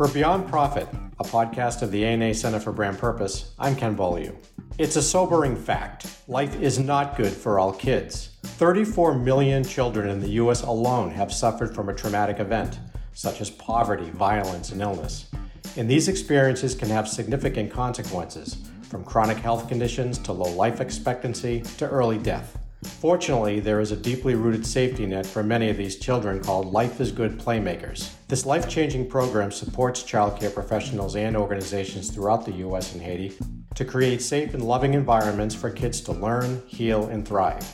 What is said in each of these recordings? For Beyond Profit, a podcast of the ANA Center for Brand Purpose, I'm Ken Beaulieu. It's a sobering fact. Life is not good for all kids. 34 million children in the U.S. alone have suffered from a traumatic event, such as poverty, violence, and illness. And these experiences can have significant consequences, from chronic health conditions to low life expectancy to early death. Fortunately, there is a deeply rooted safety net for many of these children called Life is Good Playmakers. This life-changing program supports childcare professionals and organizations throughout the U.S. and Haiti to create safe and loving environments for kids to learn, heal, and thrive.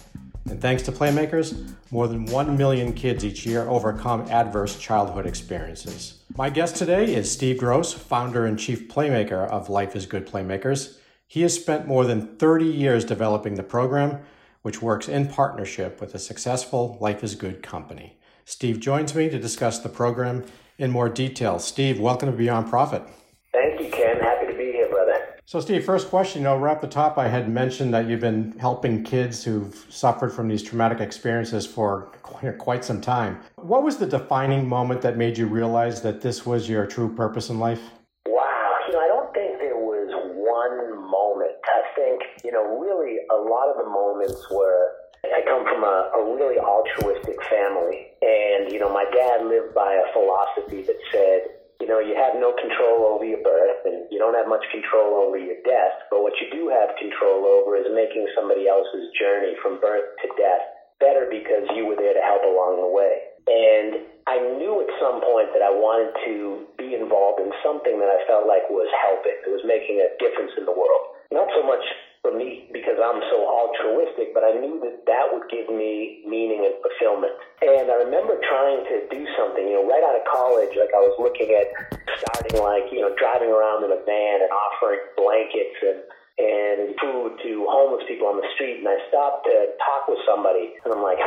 And thanks to Playmakers, more than 1 million kids each year overcome adverse childhood experiences. My guest today is Steve Gross, founder and chief playmaker of Life is Good Playmakers. He has spent more than 30 years developing the program, which works in partnership with a successful Life is Good company. Steve joins me to discuss the program in more detail. Steve, welcome to Beyond Profit. Thank you, Ken. Happy to be here, brother. So, Steve, first question. You know, right at the top, I had mentioned that you've been helping kids who've suffered from these traumatic experiences for quite some time. What was the defining moment that made you realize that this was your true purpose in life? Really, a lot of the moments were, I come from a really altruistic family, and, my dad lived by a philosophy that said, you have no control over your birth, and you don't have much control over your death, but what you do have control over is making somebody else's journey from birth to death better because you were there to help along the way. And I knew at some point that I wanted to be involved in something that I felt like was helping, it was making a difference in the world. Not so much for me because I'm so altruistic, but I knew that that would give me meaning and fulfillment. And I remember trying to do something, right out of college, like I was looking at starting driving around in a van and offering blankets and food to homeless people on the street. And I stopped to talk with somebody and I'm like,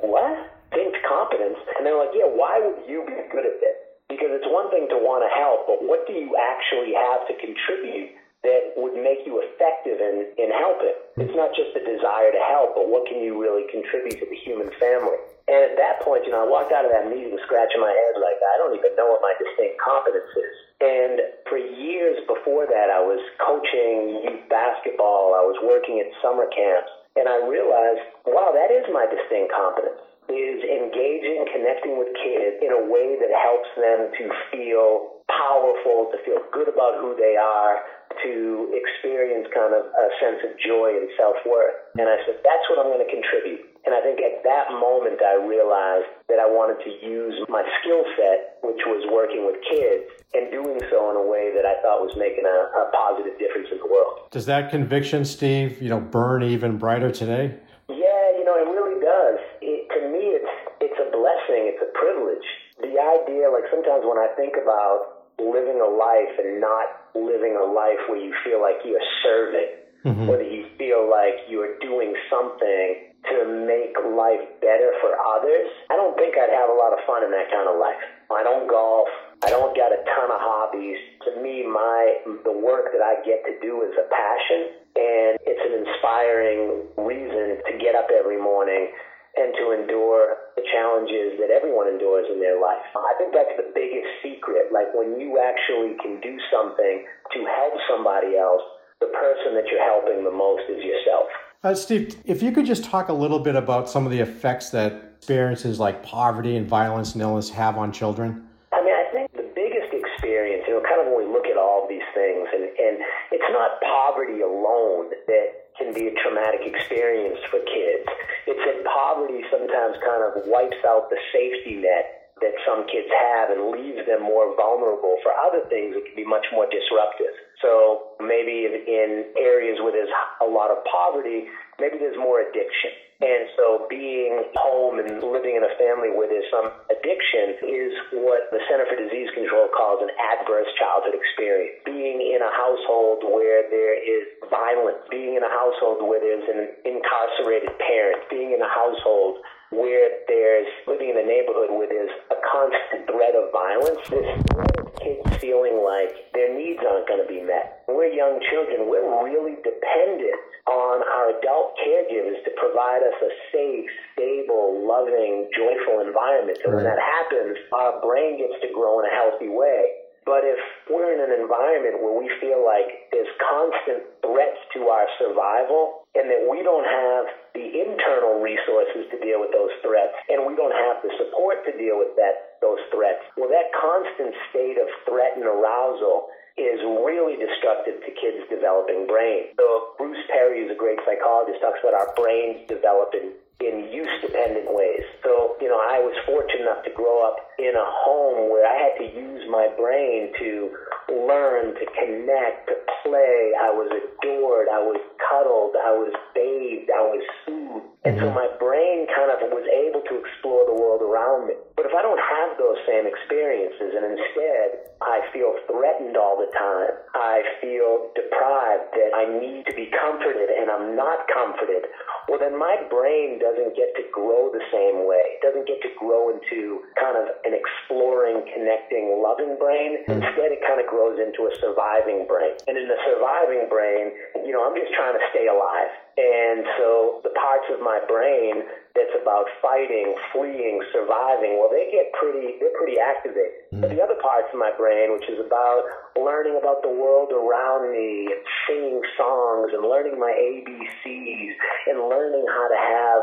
what? Think competence. And they're like, yeah, why would you be good at this? Because it's one thing to want to help, but what do you actually have to contribute that would make you effective in helping? It's not just the desire to help, but what can you really contribute to the human family? And at that point, I walked out of that meeting scratching my head like, I don't even know what my distinct competence is. And for years before that, I was coaching youth basketball. I was working at summer camps. And I realized, wow, that is my distinct competence, is engaging, connecting with kids in a way that helps them to feel powerful, to feel good about who they are, to experience kind of a sense of joy and self-worth. And I said, that's what I'm going to contribute. And I think at that moment I realized that I wanted to use my skill set, which was working with kids, and doing so in a way that I thought was making a positive difference in the world. Does that conviction, Steve, burn even brighter today? Yeah, it really does. To me, it's a blessing. It's a privilege. The idea, sometimes when I think about living a life and not living a life where you feel like you're serving, whether you feel like you're doing something to make life better for others, I don't think I'd have a lot of fun in that kind of life. I don't golf. I don't got a ton of hobbies. To me, the work that I get to do is a passion, and it's an inspiring reason to get up every morning and to endure the challenges that everyone endures in their life. I think that's the biggest secret. When you actually can do something to help somebody else, the person that you're helping the most is yourself. Steve, if you could just talk a little bit about some of the effects that experiences like poverty and violence and illness have on children. I think the biggest experience, kind of when we look at all these things, and it's not poverty alone that can be a traumatic experience for kids. It's that poverty sometimes kind of wipes out the safety net that some kids have and leaves them more vulnerable for other things that can be much more disruptive. So maybe in areas where there's a lot of poverty, maybe there's more addiction. And so being home and living in a family where there's some addiction is what the Center for Disease Control calls an adverse childhood experience. Being in a household where there is violence, being in a household where there's an incarcerated parent, being in a household where there's living in a neighborhood where there's a constant threat of violence, this threat of kids feeling like their needs aren't going to be met. We're young children. We're really dependent on our adult caregivers to provide us a safe, stable, loving, joyful environment. So when that happens, our brain gets to grow in a healthy way. But if we're in an environment where we feel like there's constant threats to our survival and that we don't have the internal resources to deal with those threats and we don't have the support to deal with those threats, well, that constant state of threat and arousal is really destructive to kids' developing brains. So Bruce Perry, who's a great psychologist, talks about our brains developing in use-dependent ways. So, you know, I was fortunate enough to grow up in a home where I had to use my brain to learn, to connect, to play. I was adored, I was cuddled, I was bathed, I was soothed. And so my brain kind of was able to explore the world around me. But if I don't have those same experiences and instead I feel threatened all the time, I feel deprived that I need to be comforted and I'm not comforted, well, then my brain doesn't get to grow the same way. It doesn't get to grow into kind of an exploring, connecting, loving brain. Instead, it kind of grows into a surviving brain. And in the surviving brain, you know, I'm just trying to stay alive. And so the parts of my brain that's about fighting, fleeing, surviving, well, they're pretty activated. But the other parts of my brain, which is about learning about the world around me and singing songs and learning my ABCs and learning how to have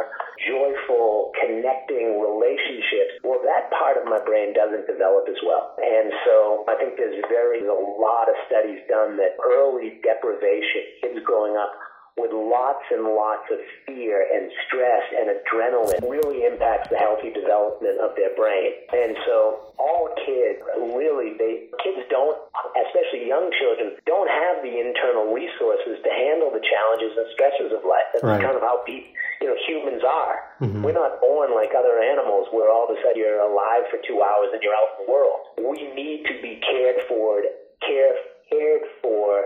joyful, connecting relationships, well, that part of my brain doesn't develop as well. And so I think there's a lot of studies done that early deprivation, kids growing up with lots and lots of fear and stress and adrenaline really impacts the healthy development of their brain. And so all kids, really, kids don't, especially young children, don't have the internal resources to handle the challenges and stresses of life. That's right. Kind of how humans are. We're not born like other animals where all of a sudden you're alive for 2 hours and you're out in the world. We need to be cared for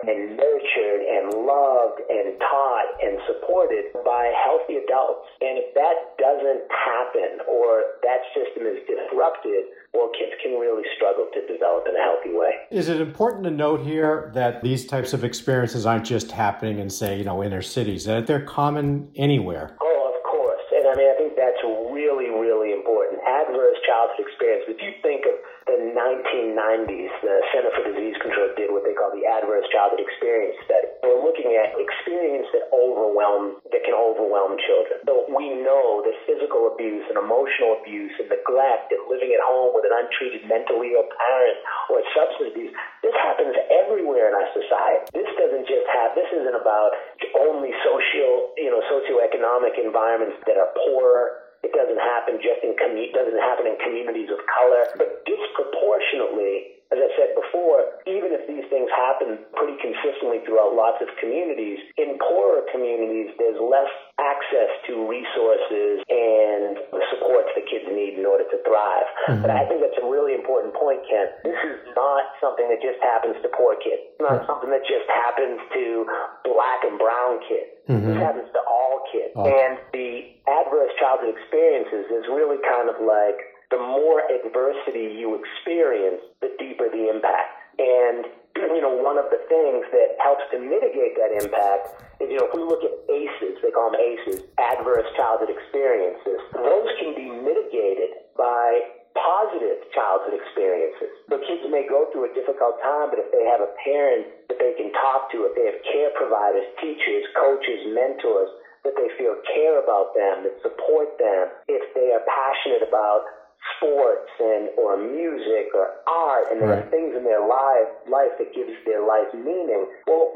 and nurtured and loved and taught and supported by healthy adults. And if that doesn't happen or that system is disrupted, well, kids can really struggle to develop in a healthy way. Is it important to note here that these types of experiences aren't just happening in, say, you know, inner cities, that they're common anywhere? Oh, of course. And I mean, I think that's really, really important. Adverse childhood experience. If you think of the 1990s, the Center for Disease Control did what they call the Adverse Childhood Experience Study. We're looking at experience that can overwhelm children. So we know that physical abuse and emotional abuse and neglect and living at home with an untreated mentally ill parent or substance abuse, this happens everywhere in our society. This isn't about only socioeconomic environments that are poorer. It doesn't happen in communities of color, but disproportionately, as I said before, even if these things happen pretty consistently throughout lots of communities, in poorer communities, there's less access to resources and the supports that kids need in order to thrive. But I think that's a really important point, Ken. This is not something that just happens to poor kids. It's not something that just happens to black and brown kids. This happens to all kids. And the adverse childhood experiences is really kind of like the more adversity you experience, the deeper the impact. And, you know, one of the things that helps to mitigate that impact is, you know, if we look at ACEs, they call them ACEs, adverse childhood experiences, those can be mitigated by positive childhood experiences. So kids may go through a difficult time, but if they have a parent that they can talk to, if they have care providers, teachers, coaches, mentors, that they feel care about them, that support them, if they are passionate about sports or music or art, and there are things in their life that gives their life meaning, well,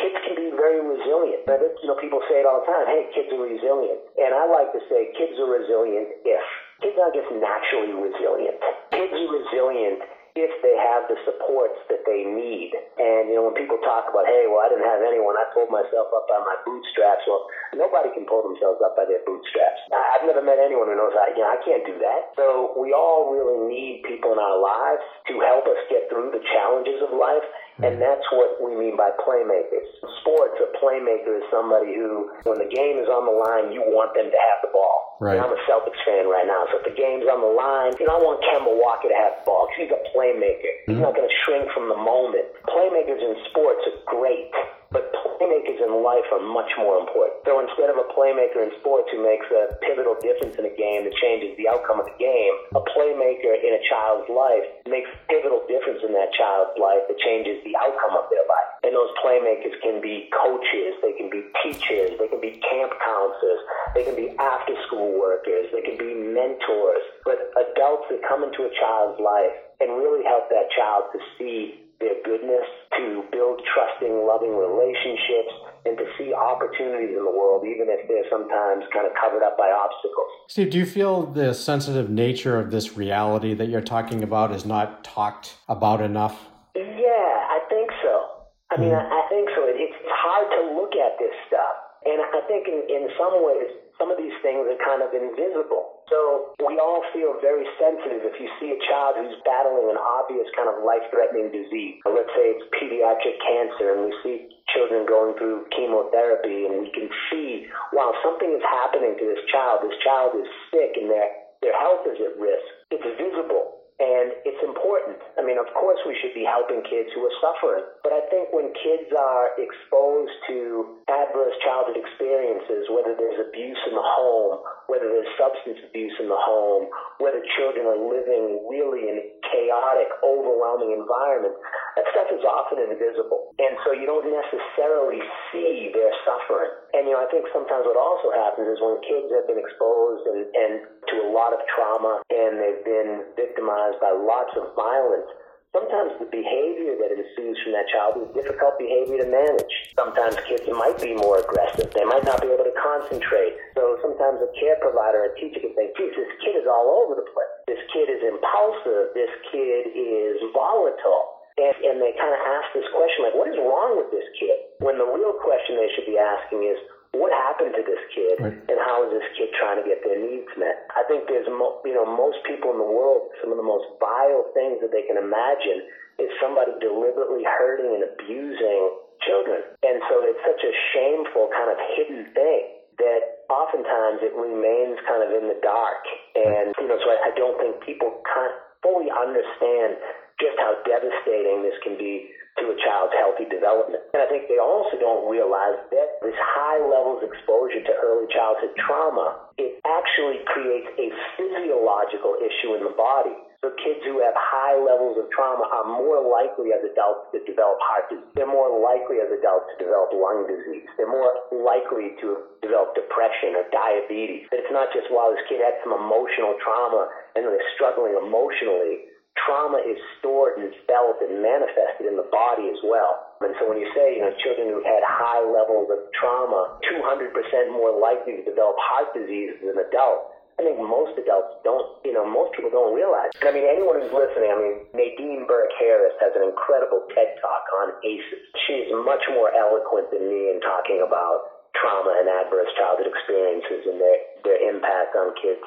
kids can be very resilient. But, you know, people say it all the time, hey, kids are resilient. And I like to say kids are resilient if. Kids aren't just naturally resilient. Kids are resilient if they have the supports that they need. And, you know, when people talk about, hey, well, I didn't have anyone. I pulled myself up by my bootstraps. Well, nobody can pull themselves up by their bootstraps. I've never met anyone who knows how, you know, I can't do that. So we all really need people in our lives to help us get through the challenges of life. And that's what we mean by playmakers. Sports, a playmaker is somebody who, when the game is on the line, you want them to have the ball. Right. I'm a Celtics fan right now, so if the game's on the line, you know, I want Kemba Walker to have the ball because he's a playmaker. He's not going to shrink from the moment. Playmakers in sports are great, but playmakers in life are much more important. So instead of a playmaker in sports who makes a pivotal difference in a game that changes the outcome of the game, a playmaker in a child's life makes a pivotal difference in that child's life that changes the outcome of their life. And those playmakers can be coaches, they can be teachers, they can be camp counselors, they can be after-school workers, they can be mentors, but adults that come into a child's life and really help that child to see their goodness, to build trusting, loving relationships, and to see opportunities in the world, even if they're sometimes kind of covered up by obstacles. Steve, do you feel the sensitive nature of this reality that you're talking about is not talked about enough? Yeah, I think so. I mean, I think so. It's hard to look at this stuff. And I think in some ways, some of these things are kind of invisible. So we all feel very sensitive if you see a child who's battling an obvious kind of life-threatening disease. Let's say it's pediatric cancer, and we see children going through chemotherapy, and we can see, wow, something is happening to this child. This child is sick, and their health is at risk. It's visible. And it's important. I mean, of course we should be helping kids who are suffering. But I think when kids are exposed to adverse childhood experiences, whether there's abuse in the home, whether there's substance abuse in the home, whether children are living really in chaotic, overwhelming environments, that stuff is often invisible. And so you don't necessarily see their suffering. And, you know, I think sometimes what also happens is when kids have been exposed and to a lot of trauma and they've been victimized by lots of violence, sometimes the behavior that ensues from that child is difficult behavior to manage. Sometimes kids might be more aggressive. They might not be able to concentrate. So sometimes a care provider or a teacher can say, geez, this kid is all over the place. This kid is impulsive. This kid is volatile. And they kind of ask this question, like, what is wrong with this kid? When the real question they should be asking is, what happened to this kid, and how is this kid trying to get their needs met? I think there's, most people in the world, some of the most vile things that they can imagine is somebody deliberately hurting and abusing children. And so it's such a shameful kind of hidden thing that oftentimes it remains kind of in the dark. And, so I don't think people can't fully understand just how devastating this can be to a child's healthy development. And I think they also don't realize that this high levels of exposure to early childhood trauma, it actually creates a physiological issue in the body. So kids who have high levels of trauma are more likely as adults to develop heart disease. They're more likely as adults to develop lung disease. They're more likely to develop depression or diabetes. But it's not just, wow, this kid had some emotional trauma and they're struggling emotionally. Trauma is stored and felt and manifested in the body as well. And so when you say, children who've had high levels of trauma, 200% more likely to develop heart disease as an adult, I think most adults don't, most people don't realize. And I mean, anyone who's listening, Nadine Burke Harris has an incredible TED Talk on ACEs. She's much more eloquent than me in talking about trauma and adverse childhood experiences and their impact on kids'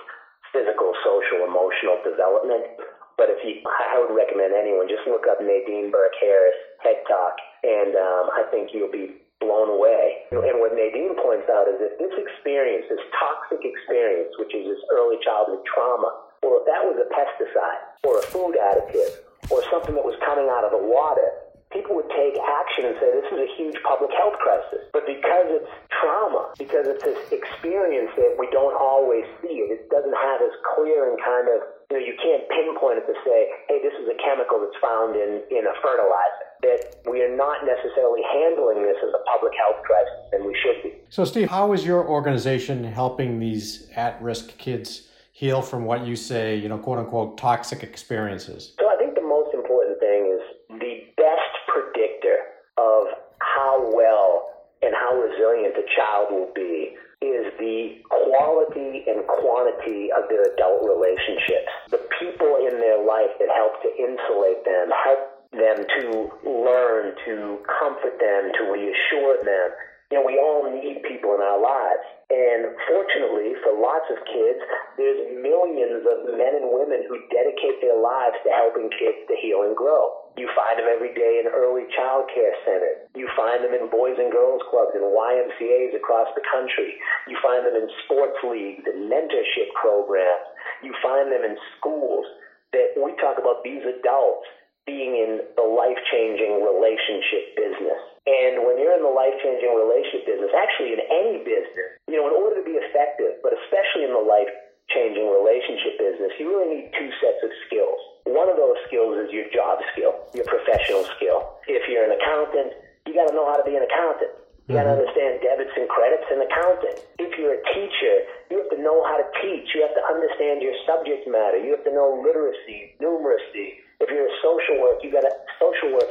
physical, social, emotional development. But I would recommend anyone, just look up Nadine Burke Harris TED Talk, and I think you'll be blown away. And what Nadine points out is if this experience, this toxic experience, which is this early childhood trauma, or if that was a pesticide or a food additive or something that was coming out of the water, people would take action and say, this is a huge public health crisis. But because it's trauma, because it's this experience that we don't always see, it doesn't have as clear and kind of, you can't pinpoint it to say, hey, this is a chemical that's found in a fertilizer, that we are not necessarily handling this as a public health crisis, and we should be. So, Steve, how is your organization helping these at-risk kids heal from what you say, quote-unquote, toxic experiences? So I think the most important thing is the best predictor of how well and how resilient a child will be is the quality and quantity of their adult relationships. The people in their life that help to insulate them, help them to learn, to comfort them, to reassure them. We all need people in our lives. And fortunately, for lots of kids, there's millions of men and women who dedicate their lives to helping kids to heal and grow. You find them every day in early child care centers. You find them in Boys and Girls Clubs and YMCAs across the country. You find them in sports leagues and mentorship programs. You find them in schools. That we talk about these adults being in the life-changing relationship business. And when you're in the life-changing relationship business, actually in any business, you know, in order to be effective, but especially in the life-changing relationship business, you really need two sets of skills. One of those skills is your job skill, your professional skill. If you're an accountant, you got to know how to be an accountant. You got to understand debits and credits and accounting. If you're a teacher, you have to know how to teach. You have to understand your subject matter. You have to know literacy, numeracy. If you're a social worker,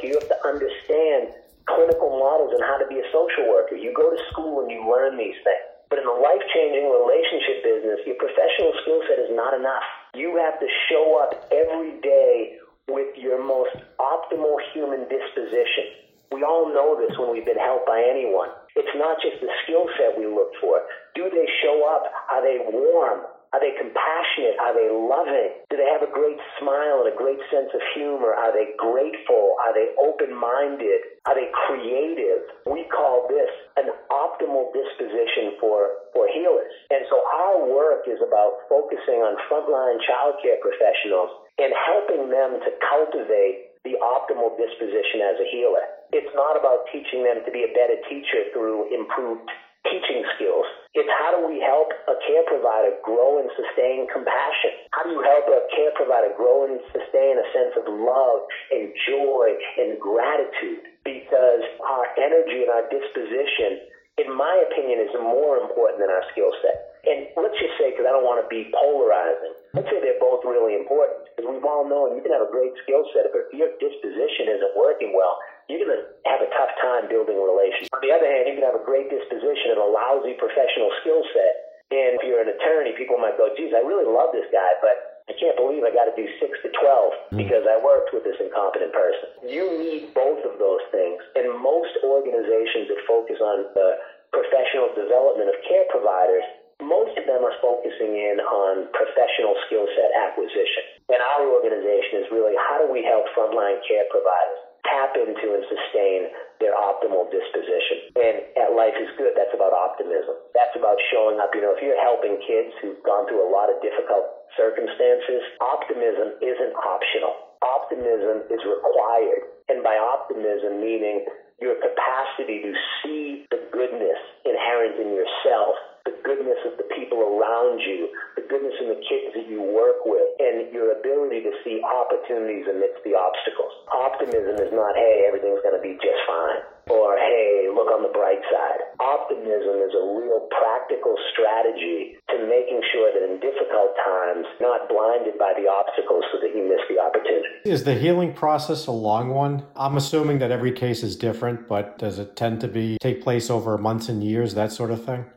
you have to understand clinical models and how to be a social worker. You go to school and you learn these things. But in the life-changing relationship business, your professional skill set is not enough. You have to show up every day with your most optimal human disposition. We all know this when we've been helped by anyone. It's not just the skill set we look for. Do they show up? Are they warm? Are they compassionate? Are they loving? Do they have a great smile and a great sense of humor? Are they grateful? Are they open-minded? Are they creative? We call this an optimal disposition for healers. And so our work is about focusing on frontline childcare professionals and helping them to cultivate the optimal disposition as a healer. It's not about teaching them to be a better teacher through improved teaching skills. It's how do we help a care provider grow and sustain compassion? How do you help a care provider grow and sustain a sense of love and joy and gratitude? Because our energy and our disposition, in my opinion, is more important than our skill set. And let's just say, because I don't want to be polarizing, let's say they're both really important. Because we've all known you can have a great skill set, but if your disposition isn't working well, you're going to have a tough time building relations. On the other hand, you can have a great disposition and a lousy professional skill set. And if you're an attorney, people might go, geez, I really love this guy, but I can't believe I got to do 6 to 12 because I worked with this incompetent person. You need both of those things. And most organizations that focus on the professional development of care providers, most of them are focusing in on professional skill set acquisition. And our organization is really, how do we help frontline care providers tap into and sustain their optimal disposition? And at Life is Good, that's about optimism. That's about showing up. You know, if you're helping kids who've gone through a lot of difficult circumstances, optimism isn't optional. Optimism is required. And by optimism, meaning your capacity to see the goodness inherent in yourself, the goodness of the people around you, the goodness in the kids that you work with, and your ability to see opportunities amidst the obstacles. Optimism is not, hey, everything's going to be just fine, or hey, look on the bright side. Optimism is a real practical strategy to making sure that in difficult times, not blinded by the obstacles so that you miss the opportunity. Is the healing process a long one? I'm assuming that every case is different, but does it tend to take place over months and years, that sort of thing?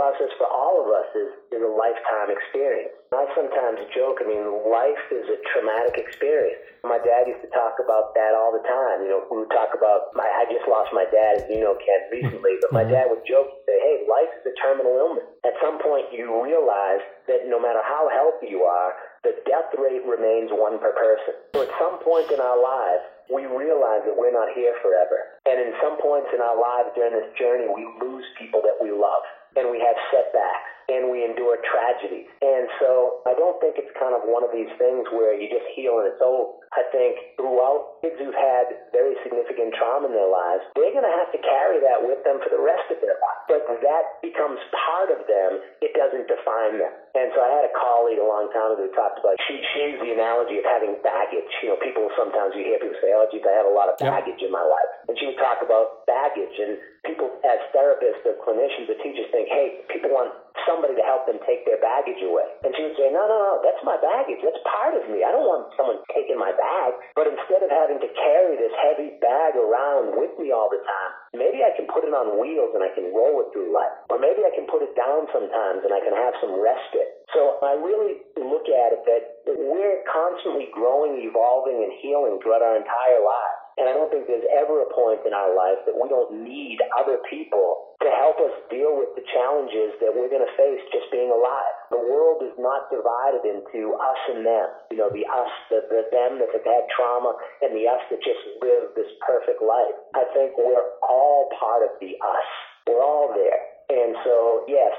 Process for all of us is a lifetime experience. I sometimes joke, life is a traumatic experience. My dad used to talk about that all the time. You know, we would talk about, I just lost my dad, as you know, Ken, recently, but my dad would joke and say, hey, life is a terminal illness. At some point, you realize that no matter how healthy you are, the death rate remains one per person. So at some point in our lives, we realize that we're not here forever. And in some points in our lives during this journey, we lose people that we love. And we have setbacks, and we endure tragedy. And so I don't think it's kind of one of these things where you just heal and it's over. I think throughout, kids who've had very significant trauma in their lives, they're going to have to carry that with them for the rest of their life. But that becomes part of them. It doesn't define them. And so I had a colleague a long time ago who talked about, she used the analogy of having baggage. You know, people sometimes, you hear people say, oh, geez, I have a lot of baggage in my life. And she would talk about baggage. And people as therapists or clinicians or teachers think, hey, people want somebody to help them take their baggage away. And she would say, no, that's my baggage. That's part of me. I don't want someone taking my bag. But instead of having to carry this heavy bag around with me all the time, maybe I can put it on wheels and I can roll it through life. Or maybe I can put it down sometimes and I can have some respite. So I really look at it that we're constantly growing, evolving, and healing throughout our entire lives. And I don't think there's ever a point in our life that we don't need other people to help us deal with the challenges that we're going to face just being alive. The world is not divided into us and them. You know, the us, the them that have had trauma, and the us that just live this perfect life. I think we're all part of the us. We're all there. And so, yes,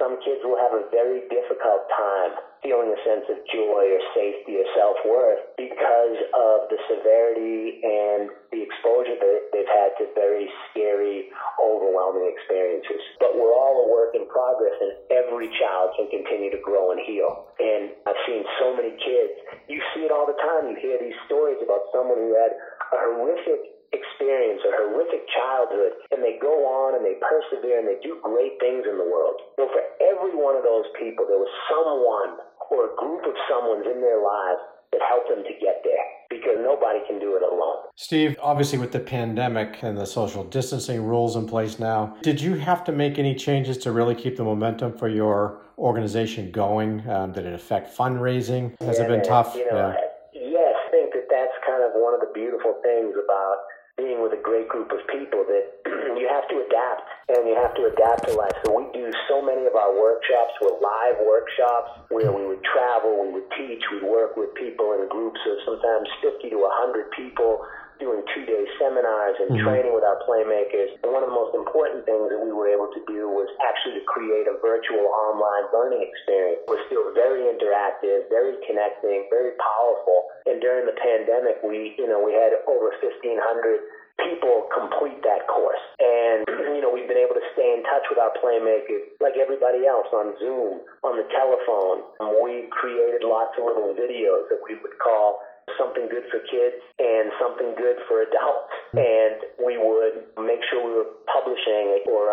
Some kids will have a very difficult time feeling a sense of joy or safety or self-worth because of the severity and the exposure that they've had to very scary, overwhelming experiences. But we're all a work in progress, and every child can continue to grow and heal. And I've seen so many kids, you see it all the time, you hear these stories about someone who had a horrific experience, a horrific childhood, and they go on and they persevere and they do great things in the world. Well, for every one of those people, there was someone or a group of someone's in their lives that helped them to get there, because nobody can do it alone. Steve, obviously with the pandemic and the social distancing rules in place now, did you have to make any changes to really keep the momentum for your organization going? Did it affect fundraising? Has it been tough? Yes, I think that's kind of one of the beautiful things about being with a great group of people, that you have to adapt, and you have to adapt to life. So we do so many of our workshops were live workshops where we would travel, we would teach, we'd work with people in groups of sometimes 50 to 100 people, doing two-day seminars and training with our playmakers. And one of the most important things that we were able to do was actually to create a virtual online learning experience. It was still very interactive, very connecting, very powerful. And during the pandemic, we had over 1,500 people complete that course. And, we've been able to stay in touch with our playmakers like everybody else, on Zoom, on the telephone. We created lots of little videos that we would call something good for kids and something good for adults. And we would make sure we were publishing or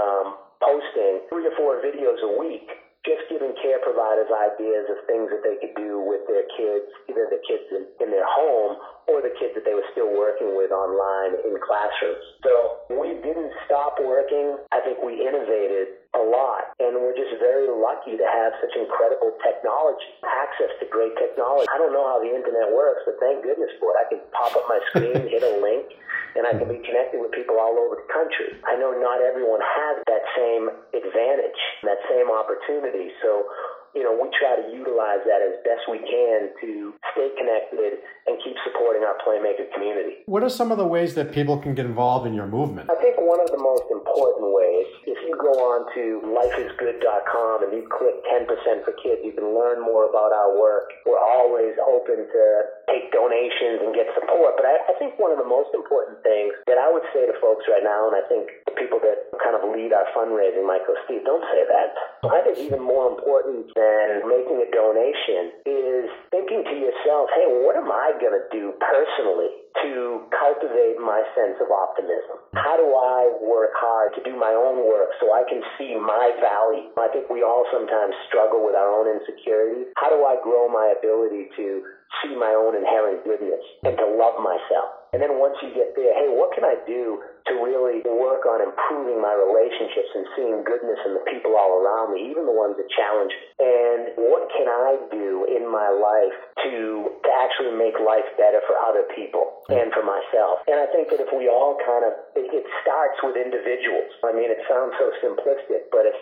posting 3 or 4 videos a week, just giving care providers ideas of things that they could do with their kids, either the kids in their home or the kids that they were still working with online in classrooms. So we didn't stop working. I think we innovated a lot, and we're just very lucky to have such incredible technology, access to great technology. I don't know how the internet works, but thank goodness for it. I can pop up my screen, hit a link, and I can be connected with people all over the country. I know not everyone has that same advantage, that same opportunity. So, we try to utilize that as best we can to stay connected and keep supporting our playmaker community. What are some of the ways that people can get involved in your movement? I think one of the most important ways, you go on to lifeisgood.com and you click 10% for kids, you can learn more about our work. We're always open to take donations and get support. But I think one of the most important things that I would say to folks right now, and I think the people that kind of lead our fundraising might go, Steve, don't say that. I think even more important than making a donation is thinking to yourself, hey, what am I going to do personally to cultivate my sense of optimism? How do I work hard to do my own work so I can see my value? I think we all sometimes struggle with our own insecurities. How do I grow my ability to see my own inherent goodness and to love myself? And then once you get there, hey, what can I do to really work on improving my relationships and seeing goodness in the people all around me, even the ones that challenge me? And what can I do in my life to actually make life better for other people and for myself? And I think that if we all kind of, it starts with individuals. I mean, it sounds so simplistic, but if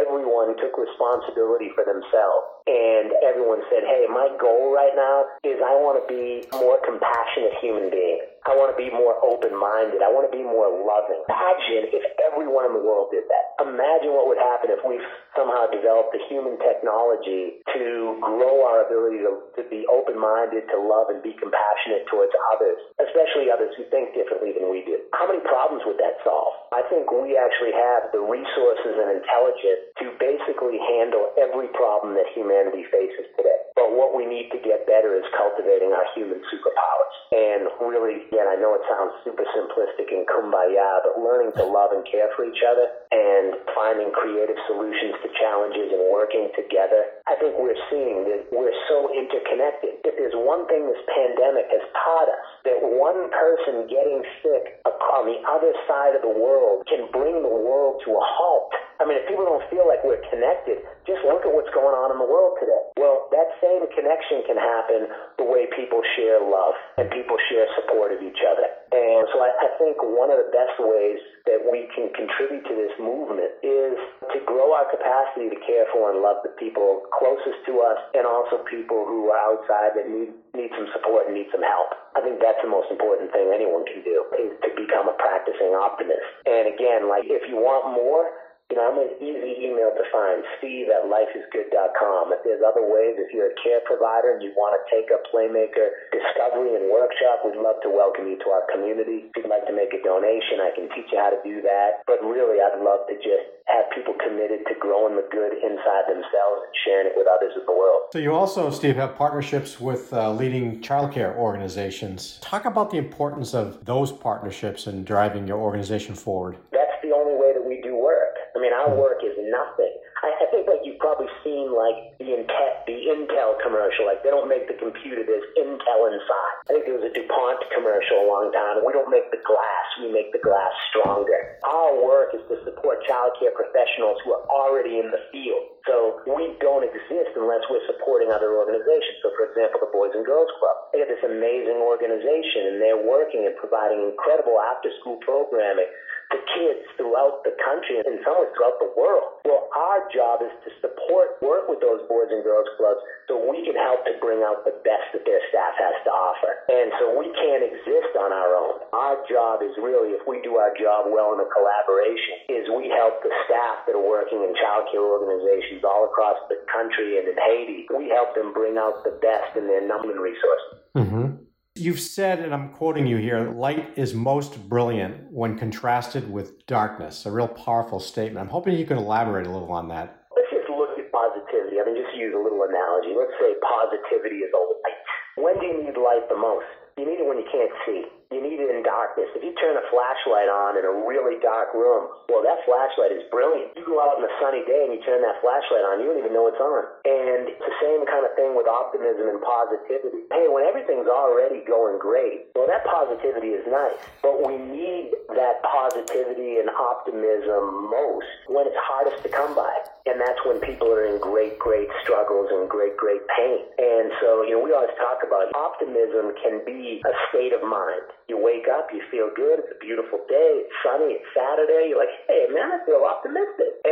everyone took responsibility for themselves, and everyone said, hey, my goal right now is I want to be a more compassionate human being. I want to be more open-minded. I want to be more loving. Imagine if everyone in the world did that. Imagine what would happen if we somehow developed the human technology to grow our ability to be open-minded, to love and be compassionate towards others, especially others who think differently than we do. How many problems would that solve? I think we actually have the resources and intelligence to basically handle every problem that humanity faces today. But what we need to get better is cultivating our human superpowers. And really, again, I know it sounds super simplistic and kumbaya, but learning to love and care for each other and finding creative solutions to challenges and working together. I think we're seeing that we're so interconnected. If there's one thing this pandemic has taught us, that one person getting sick on the other side of the world can bring the world to a halt. I mean, if people don't feel like we're connected, just look at what's going on in the world today. Well, that same connection can happen the way people share love and people share support of each other. And so I think one of the best ways that we can contribute to this movement is to grow our capacity to care for and love the people closest to us, and also people who are outside that need some support and need some help. I think that's the most important thing anyone can do, is to become a practicing optimist. And again, like, if you want more, I'm an easy email to find, steve@lifeisgood.com. If there's other ways, if you're a care provider and you want to take a playmaker discovery and workshop, we'd love to welcome you to our community. If you'd like to make a donation, I can teach you how to do that. But really, I'd love to just have people committed to growing the good inside themselves and sharing it with others in the world. So you also, Steve, have partnerships with leading childcare organizations. Talk about the importance of those partnerships in driving your organization forward. That's the only way that we do work. I mean, our work is nothing. I think like you've probably seen like the Intel commercial, like they don't make the computer, there's Intel inside. I think there was a DuPont commercial a long time. We don't make the glass, we make the glass stronger. Our work is to support childcare professionals who are already in the field. So we don't exist unless we're supporting other organizations. So for example, the Boys and Girls Club. They have this amazing organization and they're working and providing incredible after-school programming to kids throughout the country and in some ways throughout the world. Well, our job is to support, work with those Boys and Girls Clubs so we can help to bring out the best that their staff has to offer. And so we can't exist on our own. Our job is really, if we do our job well in a collaboration, is we help the staff that are working in childcare organizations all across the country and in Haiti. We help them bring out the best in their number and resources. Mm-hmm. You've said, and I'm quoting you here, light is most brilliant when contrasted with darkness. A real powerful statement. I'm hoping you can elaborate a little on that. Let's just look at positivity. I mean, just use a little analogy. Let's say positivity is a light. When do you need light the most? You need it when you can't see. You need it in darkness. If you turn a flashlight on in a really dark room, well, that flashlight is brilliant. You go out on a sunny day and you turn that flashlight on, you don't even know it's on. And it's the same kind of thing with optimism and positivity. Hey, when everything's already going great, well, that positivity is nice. But we need that positivity and optimism most when it's hardest to come by. And that's when people are in great, great struggles and great, great pain. And so, we always talk about optimism can be a state of mind. You wake up, you feel good, it's a beautiful day, it's sunny, it's Saturday, you're like, hey, man, I feel optimistic.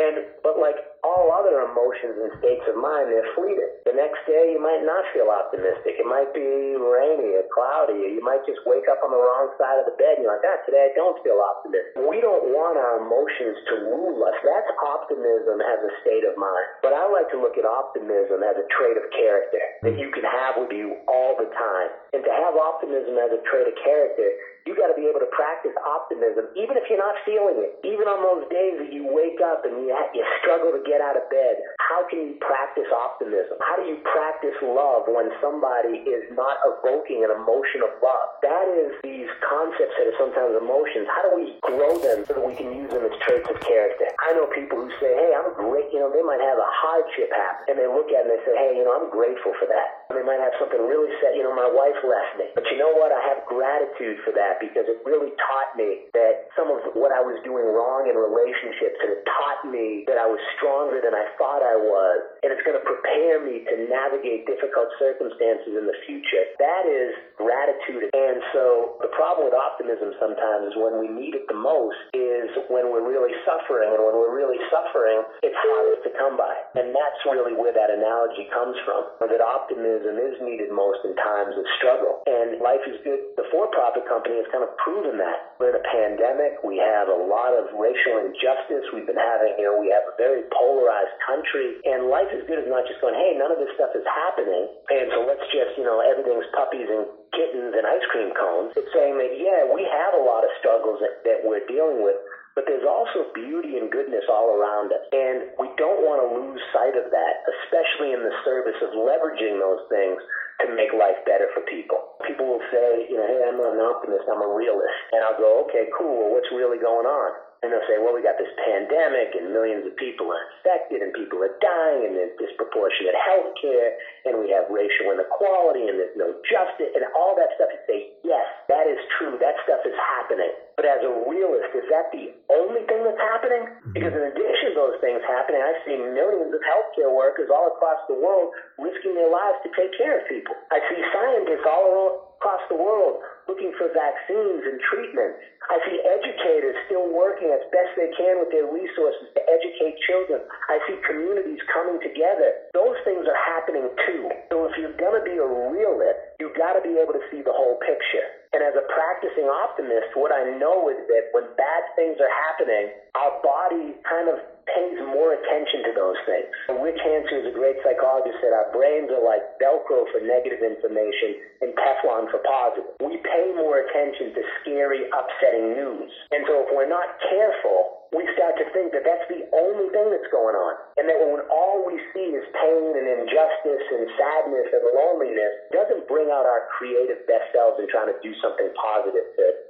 But like all other emotions and states of mind, they're fleeting. The next day, you might not feel optimistic. It might be rainy or cloudy, or you might just wake up on the wrong side of the bed and you're like, today I don't feel optimistic. We don't want our emotions to rule us. That's optimism as a state of mind. But I like to look at optimism as a trait of character that you can have with you all the time. And to have optimism as a trait of character, you got to be able to practice optimism even if you're not feeling it. Even on those days that you wake up and you struggle to get out of bed, how can you practice optimism? How do you practice love when somebody is not evoking an emotion of love? That is these concepts that are sometimes emotions. How do we grow them so that we can use them as traits of character? I know people who say, hey, I'm great. They might have a hardship happen. And they look at it and they say, hey, I'm grateful for that. And they might have something really sad. My wife left me. But you know what? I have gratitude for that, because it really taught me that some of what I was doing wrong in relationships, and it taught me that I was stronger than I thought I was, and it's going to prepare me to navigate difficult circumstances in the future. That is gratitude. And so the problem with optimism sometimes is when we need it the most is when we're really suffering, and when we're really suffering, it's hardest to come by. And that's really where that analogy comes from, that optimism is needed most in times of struggle. And Life is Good, the for-profit company, has kind of proven that. We're in a pandemic. We have a lot of racial injustice. We've been having, we have a very polarized country. And Life is Good is not just going, hey, none of this stuff is happening, and so let's just, everything's puppies and kittens and ice cream cones. It's saying that, yeah, we have a lot of struggles that we're dealing with, but there's also beauty and goodness all around us. And we don't want to lose sight of that, especially in the service of leveraging those things to make life better for people. People will say, hey, I'm not an optimist, I'm a realist. And I'll go, okay, cool, well, what's really going on? And they'll say, well, we got this pandemic and millions of people are infected and people are dying and there's disproportionate health care and we have racial inequality and there's no justice and all that stuff. You say, yes, that is true. That stuff is happening. But as a realist, is that the only thing that's happening? Because in addition to those things happening, I've seen millions of healthcare workers all across the world risking their lives to take care of people. I see scientists all across the world looking for vaccines and treatments. I see educators still working as best they can with their resources to educate children. I see communities coming together. Those things are happening too. So if you're going to be a realist, you've got to be able to see the whole picture. And as a practicing optimist, what I know is that when bad things are happening, our body kind of pays more attention to those things. Rich Hansen is a great psychologist, said our brains are like Velcro for negative information and Teflon for positive. We pay more attention to scary, upsetting news. And so if we're not careful, we start to think that that's the only thing that's going on. And that when all we see is pain and injustice and sadness and loneliness, it doesn't bring out our creative best selves in trying to do something positive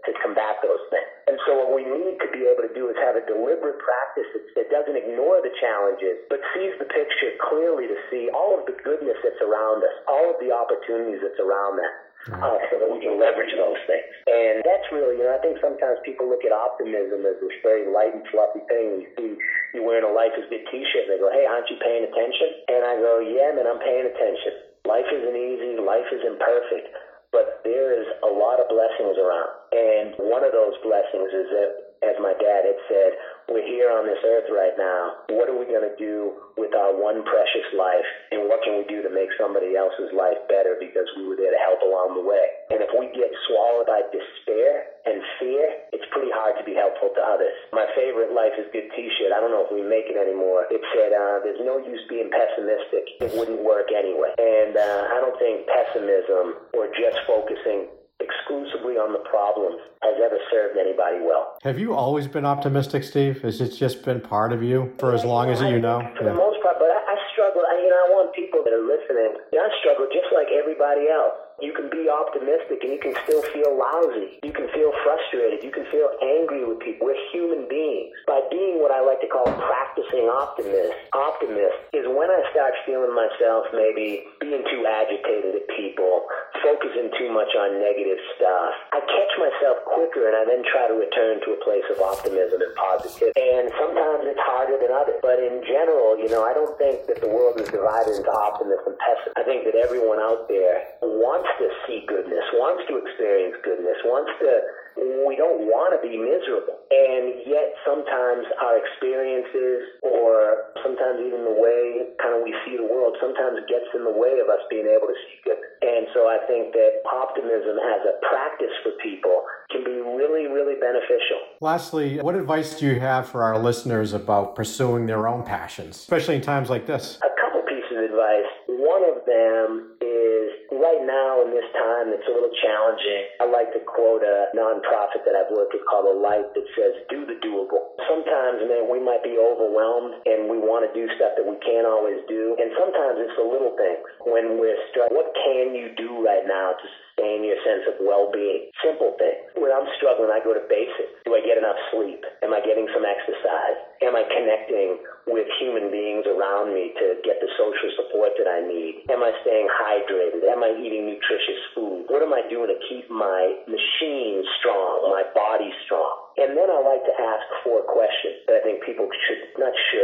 to combat those things. And so what we need to be able to do is have a deliberate practice that doesn't ignore the challenges, but sees the picture clearly to see all of the goodness that's around us, all of the opportunities that's around that. So that we can leverage those things. And that's really, I think sometimes people look at optimism as this very light and fluffy thing. You see you wearing a Life is Good t-shirt and they go, hey, aren't you paying attention? And I go, yeah, man, I'm paying attention. Life isn't easy. Life isn't perfect. But there is a lot of blessings around. And one of those blessings is that, as my dad had said, we're here on this earth right now. What are we going to do with our one precious life? And what can we do to make somebody else's life better? Because we were there to help along the way. And if we get swallowed by despair and fear, it's pretty hard to be helpful to others. My favorite Life is Good t-shirt, I don't know if we make it anymore. It said, there's no use being pessimistic. It wouldn't work anyway. And I don't think pessimism or just focusing exclusively on the problems has ever served anybody well. Have you always been optimistic, Steve? Has it just been part of you for as long as you know? For the most part, but I struggle. I want people that are listening. I struggle just like everybody else. You can be optimistic and you can still feel lousy. You can feel frustrated. You can feel angry with people. We're human beings. By being what I like to call practicing optimist is when I start feeling myself maybe being too agitated at people, focusing too much on negative stuff. I catch myself quicker and I then try to return to a place of optimism and positivity. And sometimes it's harder than others. But in general, I don't think that the world is divided into optimists and pessimists. I think that everyone out there wants to see goodness, wants to experience goodness, we don't want to be miserable. And yet sometimes our experiences or sometimes even the way kind of we see the world sometimes gets in the way of us being able to see goodness. And so I think that optimism as a practice for people can be really, really beneficial. Lastly, what advice do you have for our listeners about pursuing their own passions, especially in times like this? A couple pieces of advice. One of them is right now in this time, it's a little challenging. I like to quote a nonprofit that I've worked with called Alight that says, do the doable. Sometimes, man, we might be overwhelmed and we want to do stuff that we can't always do. And sometimes it's the little things. When we're struggling, what can you do right now to sustain your sense of well-being? Simple things. When I'm struggling, I go to basics. Do I get enough sleep? Am I getting some exercise? Am I connecting with human beings around me to get the social support that I need? Am I staying hydrated? Am I eating nutritious food? What am I doing to keep my machine strong, my body strong? And then I like to ask four questions that I think people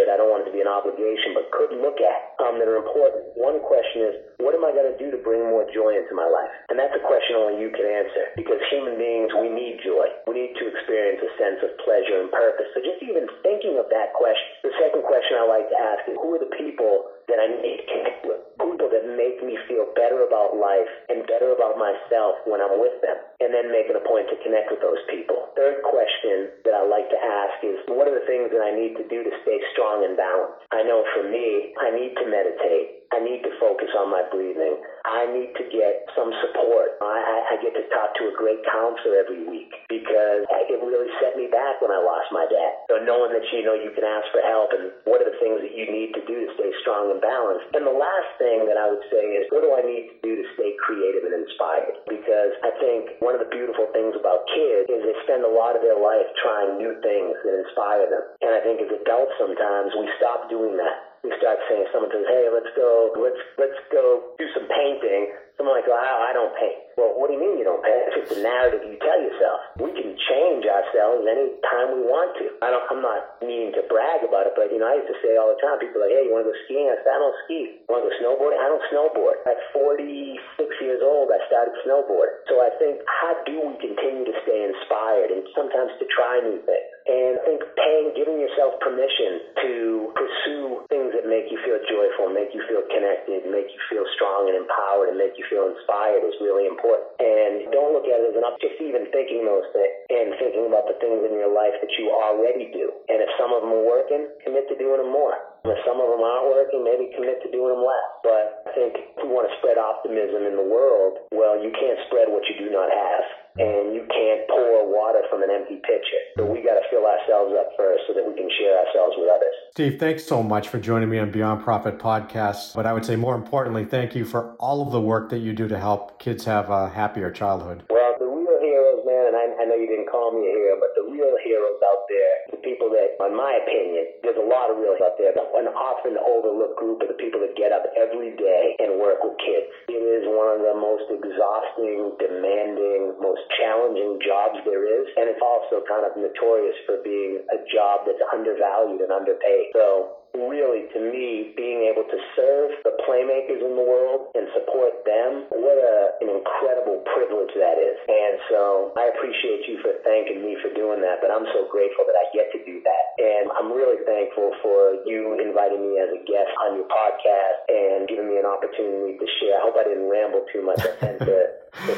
I don't want it to be an obligation, but could look at that are important. One question is, what am I going to do to bring more joy into my life? And that's a question only you can answer because human beings, we need joy. We need to experience a sense of pleasure and purpose. So just even thinking of that question. The second question I like to ask is, who are the people that I need to connect with? People that make me feel better about life and better about myself when I'm with them, and then making a point to connect with those people. Third question that I like to ask is, what are the things that I need to do to stay strong and balanced? I know for me, I need to meditate. I need to focus on my breathing. I need to get some support. I get to talk to a great counselor every week because it really set me back when I lost my dad. So knowing that you can ask for help and what are the things that you need to do to stay strong and balanced. And the last thing that I would say is, what do I need to do to stay creative and inspired? Because I think one of the beautiful things about kids is they spend a lot of their life trying new things that inspire them. And I think as adults sometimes we stop doing that. We start saying, someone says, hey, let's go do some painting. Someone might go, I don't paint. Well, what do you mean you don't paint? It's just a narrative you tell yourself. We can change ourselves any time we want to. I'm not meaning to brag about it, but, I used to say all the time, people are like, hey, you want to go skiing? I said, I don't ski. You want to go snowboarding? I don't snowboard. At 46 years old, I started snowboarding. So I think, how do we continue to stay inspired and sometimes to try new things? And think paying, giving yourself permission to pursue things that make you feel joyful, make you feel connected, make you feel strong and empowered, and make you feel inspired is really important. And don't look at it as enough just even thinking those things and thinking about the things in your life that you already do. And if some of them are working, commit to doing them more. If some of them aren't working, maybe commit to doing them less. But I think if you want to spread optimism in the world, well, you can't spread what you do not have. And you can't pour water from an empty pitcher. So we got to fill ourselves up first so that we can share ourselves with others. Steve, thanks so much for joining me on Beyond Profit Podcast. But I would say more importantly, thank you for all of the work that you do to help kids have a happier childhood. Well, the real heroes, man, and I know you didn't call me a hero, but the real heroes out there, the people that, in my opinion, there's a lot of real out there, but an often overlooked group of the people that get up every day and work with kids. It is one of the most exhausting, demanding, most challenging jobs there is, and it's also kind of notorious for being a job that's undervalued and underpaid. So really, to me, being able to serve the playmakers in the world and support them, what an incredible privilege that is. And so I appreciate you for thanking me for doing that, but I'm so grateful that I get to do that. And I'm really thankful for you inviting me as a guest on your podcast and giving me an opportunity to share. I hope I didn't ramble too much. I tend to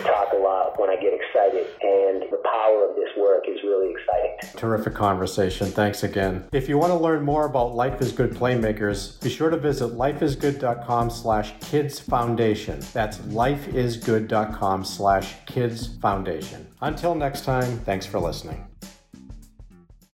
talk a lot when I get excited, and the power of this work is really exciting. Terrific conversation. Thanks again. If you want to learn more about Life is Good Playmakers, be sure to visit lifeisgood.com/kidsfoundation. That's lifeisgood.com/kidsfoundation. Until next time, thanks for listening.